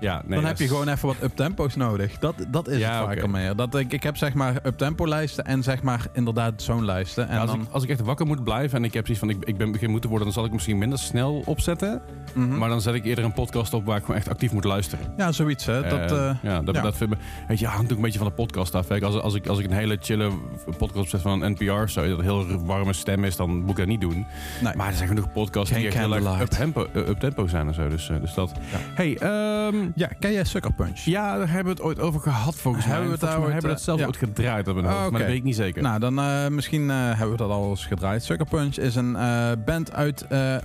Ja, nee, dan heb je is... gewoon even wat uptempo's nodig. Dat, dat is ja, het vaker okay. meer. Dat, ik, ik heb zeg maar uptempo lijsten en zeg maar inderdaad zo'n lijsten. En ja, als, dan... ik, als ik echt wakker moet blijven en ik heb zoiets van ik, ik ben begin moe te worden, dan zal ik misschien minder snel opzetten. Mm-hmm. Maar dan zet ik eerder een podcast op waar ik gewoon echt actief moet luisteren. Ja, zoiets hè. Dat, uh, uh, ja, dat, ja. dat vind ik, weet je, hangt ook een beetje van de podcast af. Hè. Als, als, ik, als ik een hele chille podcast opzet van een N P R, zo, dat een heel warme stem is, dan moet ik dat niet doen. Nee. Maar er zijn genoeg podcasts Geen die echt heel erg uptempo, uptempo zijn en zo. Dus, dus dat. Ja. Hey, um, ja, ken jij Sucker Punch? Ja, daar hebben we het ooit over gehad volgens mij. We het volgens mij hebben we dat zelf ja. ooit gedraaid op een hoofd, oh, okay. maar dat weet ik niet zeker. Nou, dan uh, misschien uh, hebben we dat al eens gedraaid. Sucker Punch is een uh, band uit uh,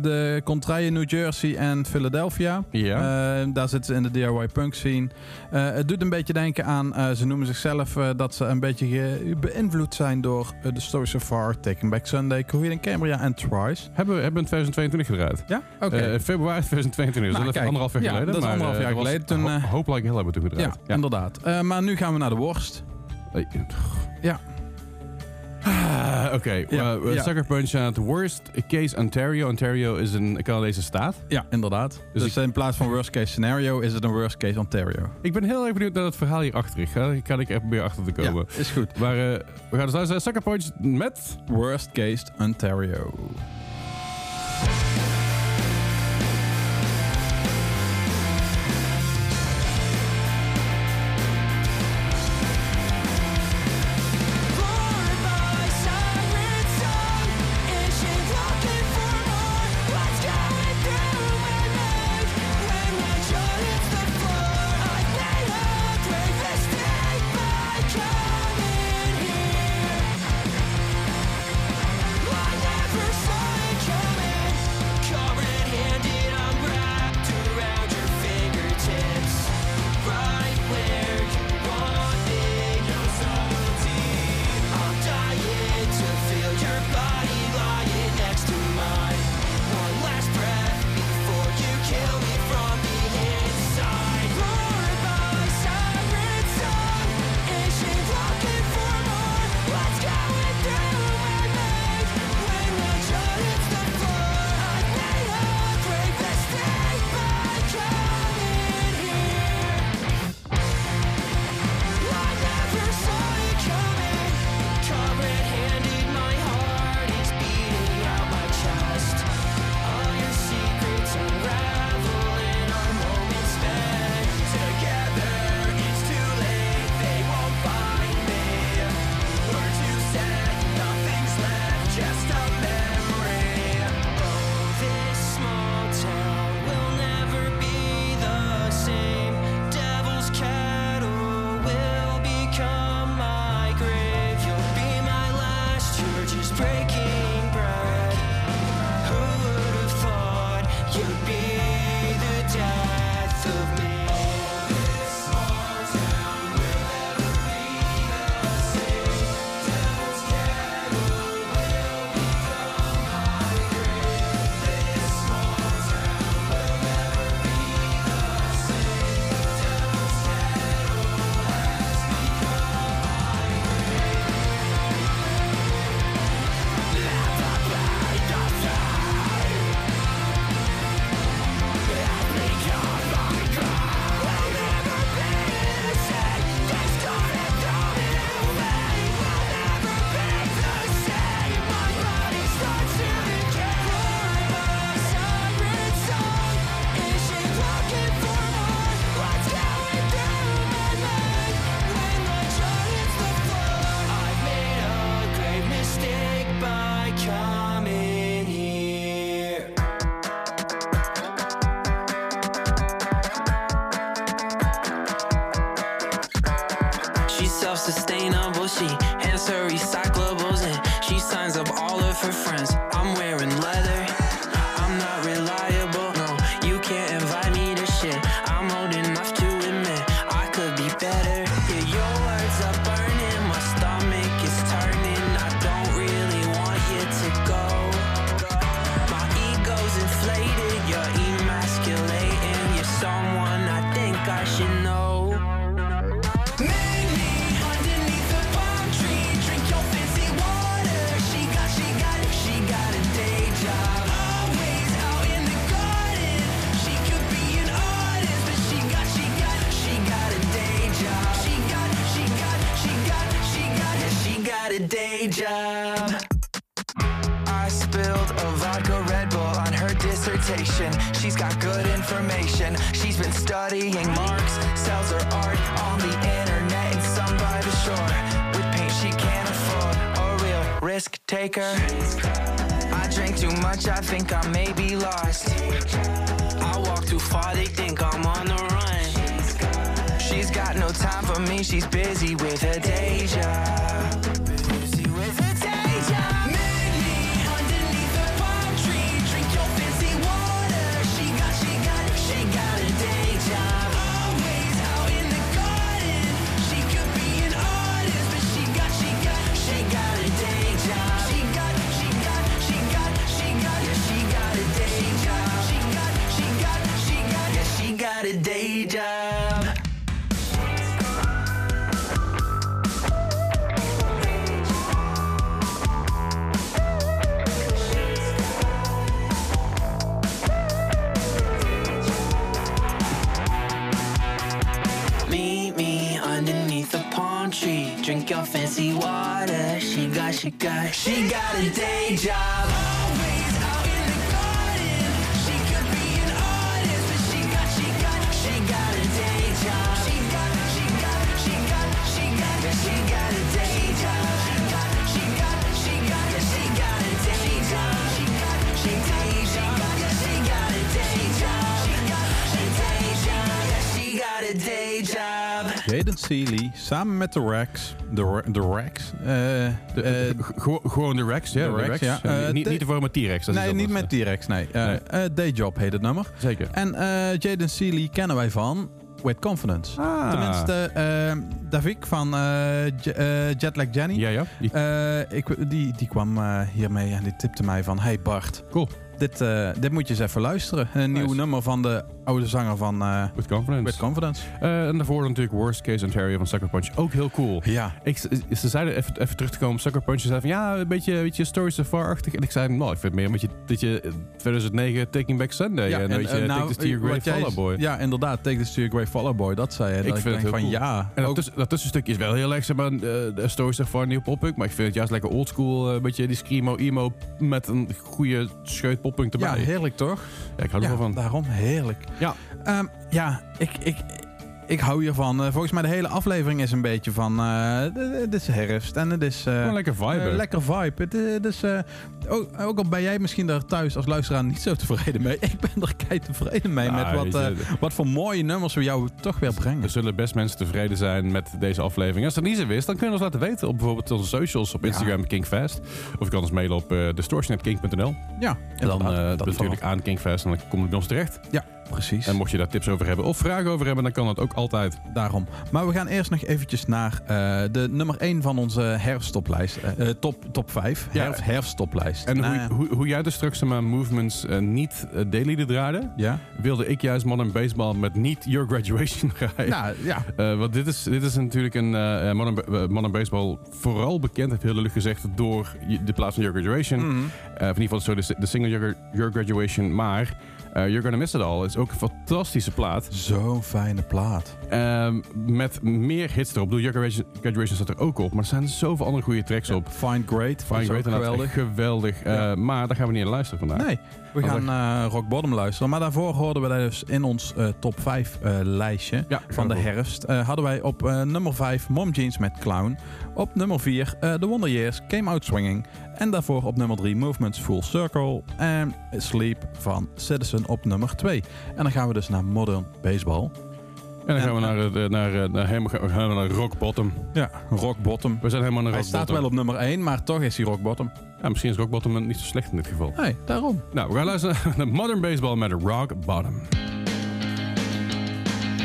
de contraien New Jersey en Philadelphia. Ja. Uh, daar zitten ze in de D I Y punk scene. Uh, het doet een beetje denken aan, uh, ze noemen zichzelf uh, dat ze een beetje ge- beïnvloed zijn door uh, The Story So Far, Taking Back Sunday, Cambria, Cambria en Thrice. Hebben we hebben in twintig tweeëntwintig gedraaid? Ja, oké. Okay. Uh, februari twintig tweeëntwintig, nou, dus dat is anderhalf jaar ja, geleden. Dat maar, anderhalf jaar uh, geleden. Toen, ho- hopelijk heel hebben we toen gedraaid. Ja, ja. inderdaad. Uh, maar nu gaan we naar de worst. Uh, ja. Ah, Oké, okay. ja, uh, ja. Sucker Punch aan het worst case Ontario. Ontario is een Canadese staat. Ja, inderdaad. Dus, dus ik... in plaats van worst case scenario is het een worst case Ontario. Ik ben heel erg benieuwd naar het verhaal hierachter. Ik ga, ga ik er proberen achter te komen. Ja, is goed. Maar uh, we gaan dus luisteren naar Sucker Punch met... Worst case Ontario. I should know. Made me underneath the day job. I spilled a vodka Red Bull on her dissertation. She's got good information. She's been studying Marx, sells her art on the internet and some by the shore. With paint she can't afford, a real risk taker. I drink too much, I think I may be lost. I walk too far, they think I'm on the run. She's got no time for me, she's busy with her day job. Busy with her day job. A day job. Meet me underneath the palm tree. Drink your fancy water. She got, she got, she got a day job. Jayden Seeley, samen met de Rex. De, de Rex? Uh, de, uh, de, de, gewoon de Rex, ja. De Rex, Rex, ja. Uh, uh, niet, de, niet voor met T-Rex. Dat nee, is niet met T-Rex, nee. Uh, nee. Uh, Dayjob heet het nummer. Zeker. En uh, Jayden Seeley kennen wij van With Confidence. Ah. Tenminste, uh, Davik van uh, J- uh, Jetlag Jenny. Ja, ja. Die, uh, ik, die, die kwam uh, hiermee en die tipte mij van... Hey Bart. Cool. Dit, uh, dit moet je eens even luisteren. Een nice. nieuw nummer van de oude zanger van uh, With Confidence. With Confidence. Uh, en daarvoor natuurlijk Worst Case Ontario van Sucker Punch. Ook heel cool. Ja. Ik, ze zeiden even, even terug te komen op Sucker Punch. Ze zeiden van ja, een beetje, een beetje Story So Far-achtig. En ik zei, nou, ik vind het meer een beetje dat je tweeduizend negen Taking Back Sunday. Ja, en, en een beetje uh, nou, Take This To Your Grave Fall Out Boy. Ja, inderdaad. Take This To Your Grave Fall Out Boy. Dat zei je. Ik dat vind ik het van cool. Ja. En ook, dat, dat tussenstukje is wel heel erg, zeg maar, uh, Story So Far, nieuw pop-up. Maar ik vind het juist lekker oldschool. Een uh, beetje die screamo emo met een goede scheut poppunk erbij. Ja, heerlijk toch? Ja, ik hou er wel van. Daarom heerlijk. Ja, um, ja ik, ik, ik hou hiervan. Uh, volgens mij de hele aflevering is een beetje van... Uh, dit is herfst en het is... Uh, lekker vibe. Uh, lekker vibe. Het, het is, uh, ook, ook al ben jij misschien daar thuis als luisteraar niet zo tevreden mee. Ik ben er kei tevreden mee nou, met wat, uh, wat voor mooie nummers we jou toch weer brengen. Er zullen best mensen tevreden zijn met deze aflevering. Als dat niet zo is, dan kunnen we ons laten weten op bijvoorbeeld onze socials. Op Instagram, ja. KINK FAST. Of je kan ons mailen op uh, distortion at kink dot n l. Ja. En dan uh, dat natuurlijk aan KINK FAST en dan komt het bij ons terecht. Ja. Precies. En mocht je daar tips over hebben of vragen over hebben, dan kan dat ook altijd. Daarom. Maar we gaan eerst nog eventjes naar uh, de nummer één van onze herfsttoplijst. Uh, top, top vijf. Ja. Herf, herfsttoplijst. En nou, hoe, ja. hoe, hoe jij dus straks maar Movements uh, niet uh, daily draaide, ja? wilde ik juist Modern Baseball met niet Your Graduation draaien. Nou, ja. Uh, want dit is, dit is natuurlijk een uh, modern, uh, modern Baseball vooral bekend, heb heel duidelijk gezegd, door de plaats van Your Graduation. Mm-hmm. Uh, of in ieder geval de, de single Your, Your Graduation, maar... Uh, You're Gonna Miss It All is ook een fantastische plaat. Zo'n fijne plaat. Uh, met meer hits erop. Ik bedoel, Your Graduation staat er ook op. Maar er zijn zoveel andere goede tracks ja, op. Find Great. Find Great, geweldig. geweldig. Ja. Uh, maar daar gaan we niet naar luisteren vandaag. Nee, we Want gaan uh, Rock Bottom luisteren. Maar daarvoor hoorden we dus in ons uh, top vijf uh, lijstje ja, van de goed. herfst. Uh, hadden wij op uh, nummer vijf Mom Jeans met Clown. Op nummer vier uh, The Wonder Years Came Out Swinging. En daarvoor op nummer drie Movements Full Circle. En Sleep van Citizen op nummer twee. En dan gaan we dus naar Modern Baseball. En dan gaan we naar, naar, naar, naar, helemaal, gaan we naar Rock Bottom. Ja, Rock Bottom. We zijn helemaal naar Rock Bottom. Hij staat wel op nummer één, maar toch is hij Rock Bottom. Ja, misschien is Rock Bottom niet zo slecht in dit geval. Nee, daarom. Nou, we gaan luisteren naar Modern Baseball met Rock Bottom.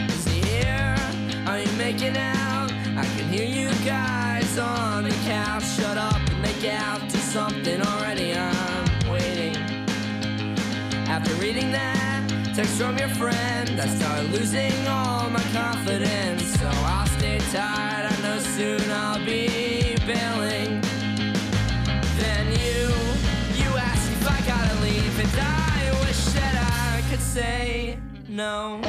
Is he here? Are you making out? I can hear you guys on the couch. Shut up and make out to something already. I'm waiting. After reading that text from your friend, I start losing all my confidence. So I'll stay tired, I know soon I'll be bailing. Then you, you ask if I gotta leave, and I wish that I could say no.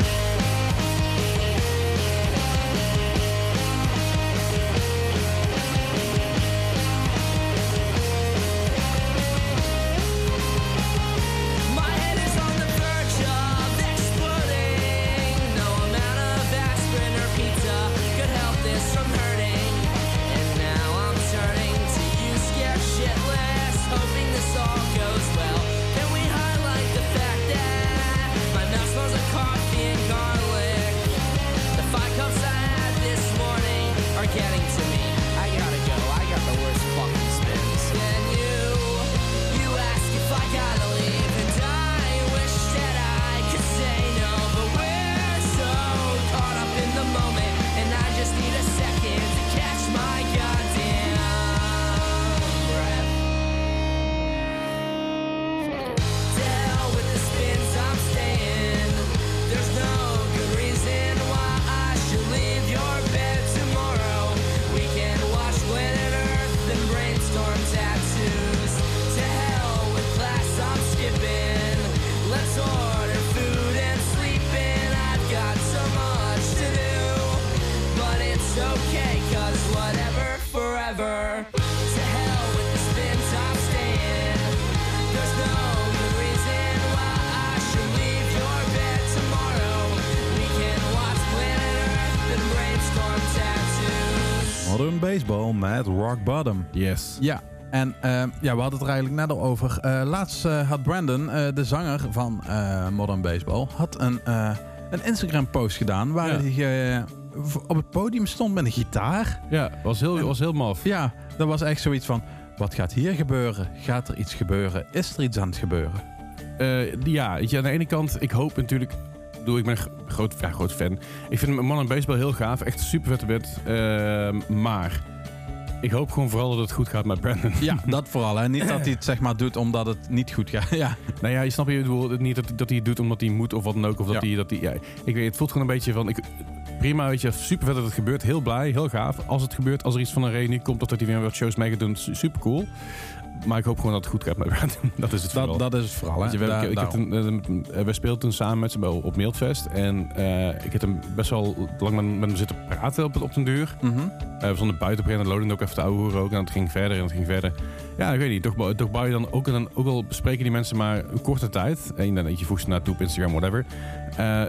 Baseball met Rock Bottom. Yes. Ja. En uh, ja, we hadden het er eigenlijk net al over. Uh, laatst uh, had Brandon, uh, de zanger van uh, Modern Baseball, had een, uh, een Instagram post gedaan waar ja. hij uh, op het podium stond met een gitaar. Ja, was heel, en, was heel maf. Ja, dat was echt zoiets van, wat gaat hier gebeuren? Gaat er iets gebeuren? Is er iets aan het gebeuren? Uh, ja, weet je, aan de ene kant, ik hoop natuurlijk... Doe, ik ben een groot, ja, groot fan. Ik vind Man en Baseball heel gaaf. Echt super vette band. Uh, maar ik hoop gewoon vooral dat het goed gaat met Brandon. Ja, dat vooral. Hè. Niet dat hij het zeg maar doet omdat het niet goed gaat. Ja. Nou ja, je snapt je bedoel, niet dat, dat hij het doet omdat hij moet of wat dan ook. Of dat ja. hij, dat hij, ja, ik weet, het voelt gewoon een beetje van... Ik, prima, weet je, super vet dat het gebeurt. Heel blij, heel gaaf. Als het gebeurt, als er iets van een reunie komt... of dat hij weer wat shows mee gaat doen, super cool. Maar ik hoop gewoon dat het goed gaat met Brandon. Dat is het vooral. Dat, dat is het vooral, hè? We, da, ik, ik heb een, een, we speelden toen samen met z'n op Mildfest. En uh, ik heb hem best wel lang met, met hem zitten praten op, op den duur. Mm-hmm. Uh, we stonden buiten op een gegeven moment loading ook even te ouwe hoeren ook. En het ging verder en het ging verder. Ja, ik weet niet. Toch, toch bouw je dan ook... Dan, ook al spreken die mensen maar een korte tijd. En dan, je voegt ze naartoe op Instagram, whatever. Uh,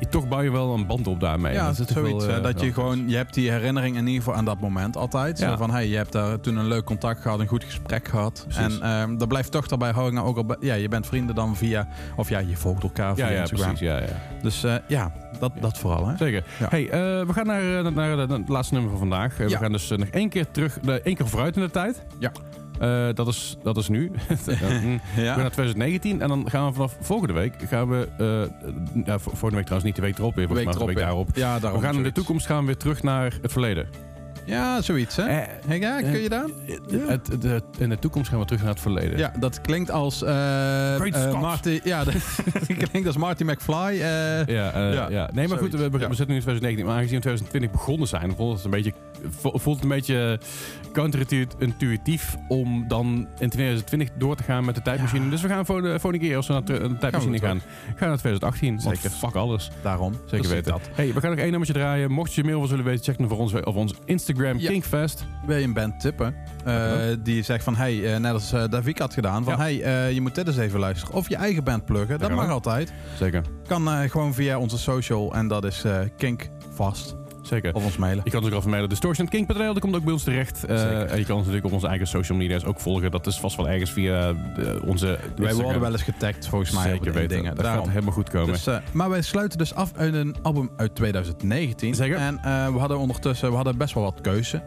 Je, toch bouw je wel een band op daarmee. Ja, dat is zoiets. Wel, uh, dat je gewoon, je hebt die herinnering in ieder geval aan dat moment altijd. Ja. Zo van, hey, je hebt daar toen een leuk contact gehad, een goed gesprek gehad. Precies. En um, dat blijft toch daarbij houden. Ook al, ja, je bent vrienden dan via, of ja, je volgt elkaar via ja, ja, Instagram. Precies, ja, ja. Dus uh, ja, dat, ja, dat vooral. Hè? Zeker. Ja. Hey, uh, we gaan naar, naar het laatste nummer van vandaag. Uh, ja. We gaan dus nog één keer terug, uh, één keer vooruit in de tijd. Ja. Uh, dat, is, dat is nu. ja. We gaan naar twintig negentien. En dan gaan we vanaf volgende week... Gaan we, uh, ja, volgende week trouwens niet, de week erop weer. De week, maar, erop, de week daarop. Ja, daarom we gaan in de toekomst gaan we weer terug naar het verleden. Ja, zoiets, hè? Uh, hey, ja, kun je daar? Uh, ja. het, de, in de toekomst gaan we terug naar het verleden. Ja, dat klinkt als... Uh, Great uh, Scott. Marty, ja, dat klinkt als Marty McFly. Uh, ja, uh, ja. ja, nee, maar zoiets. Goed, we, we ja. zitten nu in twintig negentien. Maar aangezien we in twintig twintig begonnen zijn, voelt het een beetje, voelt een beetje counterintuïtief om dan in twintig twintig door te gaan met de tijdmachine. Ja. Dus we gaan voor de volgende keer, als we naar de, de tijdmachine gaan, gaan, gaan we naar twintig achttien. Zeker. Want fuck alles. Daarom. Zeker weten. Dat. Hey, we gaan nog één nummertje draaien. Mocht je je mail van zullen weten, check dan voor ons op ons Instagram. Ja. KINK FAST. Wil je een band tippen? Uh, uh-huh. Die zegt van, hey, uh, net als uh, Davik had gedaan, van ja. hey, uh, je moet dit eens even luisteren. Of je eigen band pluggen, dat, dat mag we. altijd. Zeker. Kan uh, gewoon via onze social en dat is uh, KINK FAST. Zeker. Of ons mailen. Je kan ons ook even mailen. distortion at kink punt n l, dat komt ook bij ons terecht. Uh, en je kan ons natuurlijk op onze eigen social media's ook volgen. Dat is vast wel ergens via de, onze Instagram. Wij worden wel eens getagd, volgens mij. Zeker weten. Dingen. Dat Daarom. gaat helemaal goed komen. Dus, uh, maar wij sluiten dus af uit een album uit twintig negentien. Zeker. En uh, we hadden ondertussen we hadden best wel wat keuze.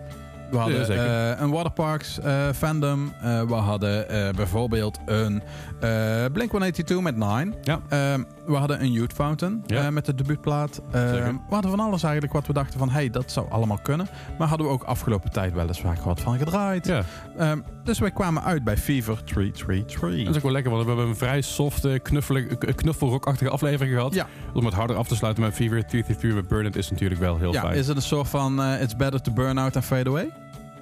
We hadden ja, uh, een Waterparks uh, fandom. Uh, we hadden uh, bijvoorbeeld een uh, Blink one eighty-two met nine. Ja. Uh, we hadden een Youth Fountain ja. uh, met de debuutplaat. Uh, we hadden van alles eigenlijk wat we dachten van... hey, dat zou allemaal kunnen. Maar hadden we ook afgelopen tijd wel eens vaak wat van gedraaid. Ja. Uh, dus wij kwamen uit bij Fever drie drie drie. Dat is ook wel lekker, want we hebben een vrij softe, knuffelrockachtige aflevering gehad. Ja. Om het harder af te sluiten met Fever drie drie drie met Burn It is natuurlijk wel heel ja, fijn. Is het een soort van uh, it's better to burn out than fade away?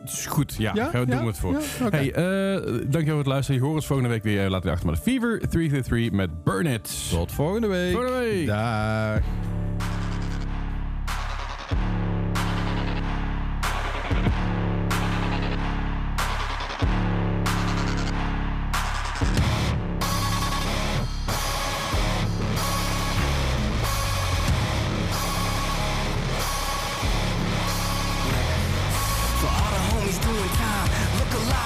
Is goed, ja. ja? Daar doen we ja? het voor. Ja? Okay. Hey, uh, dankjewel voor het luisteren. Je hoort ons volgende week weer. Laten we achter met Fever drie drie drie met Burn It. Tot volgende week. Volgende week. Daag. Look alive!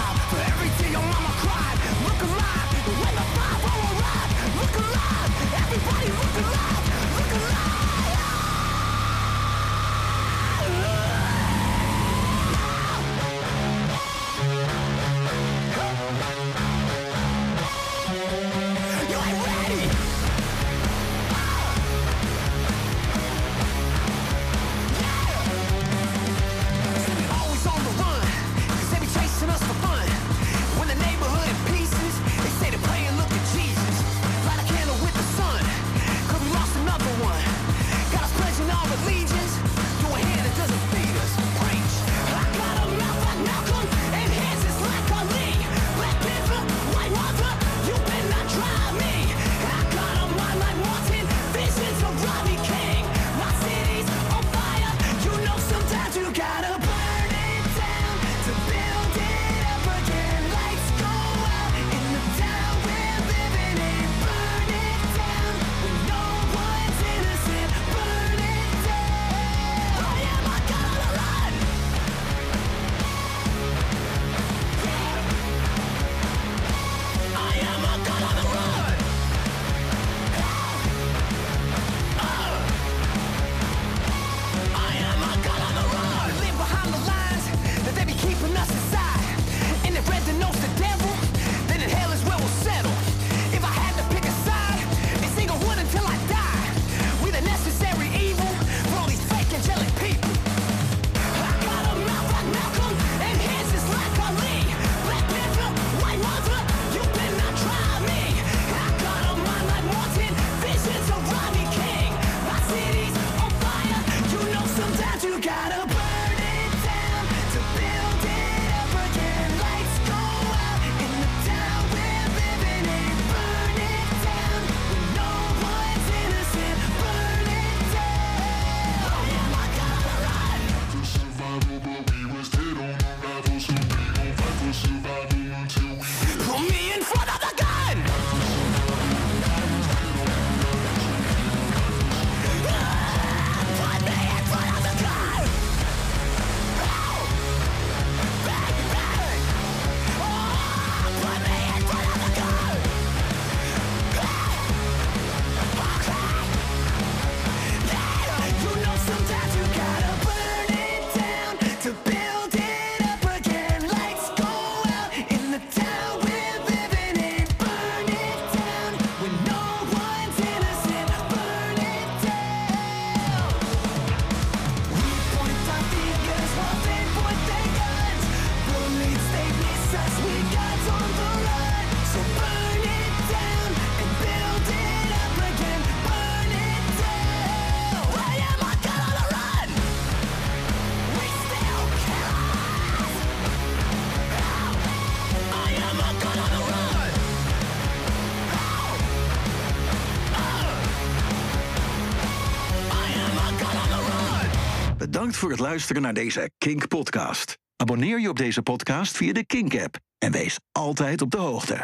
Bedankt voor het luisteren naar deze Kink-podcast. Abonneer je op deze podcast via de Kink-app en wees altijd op de hoogte.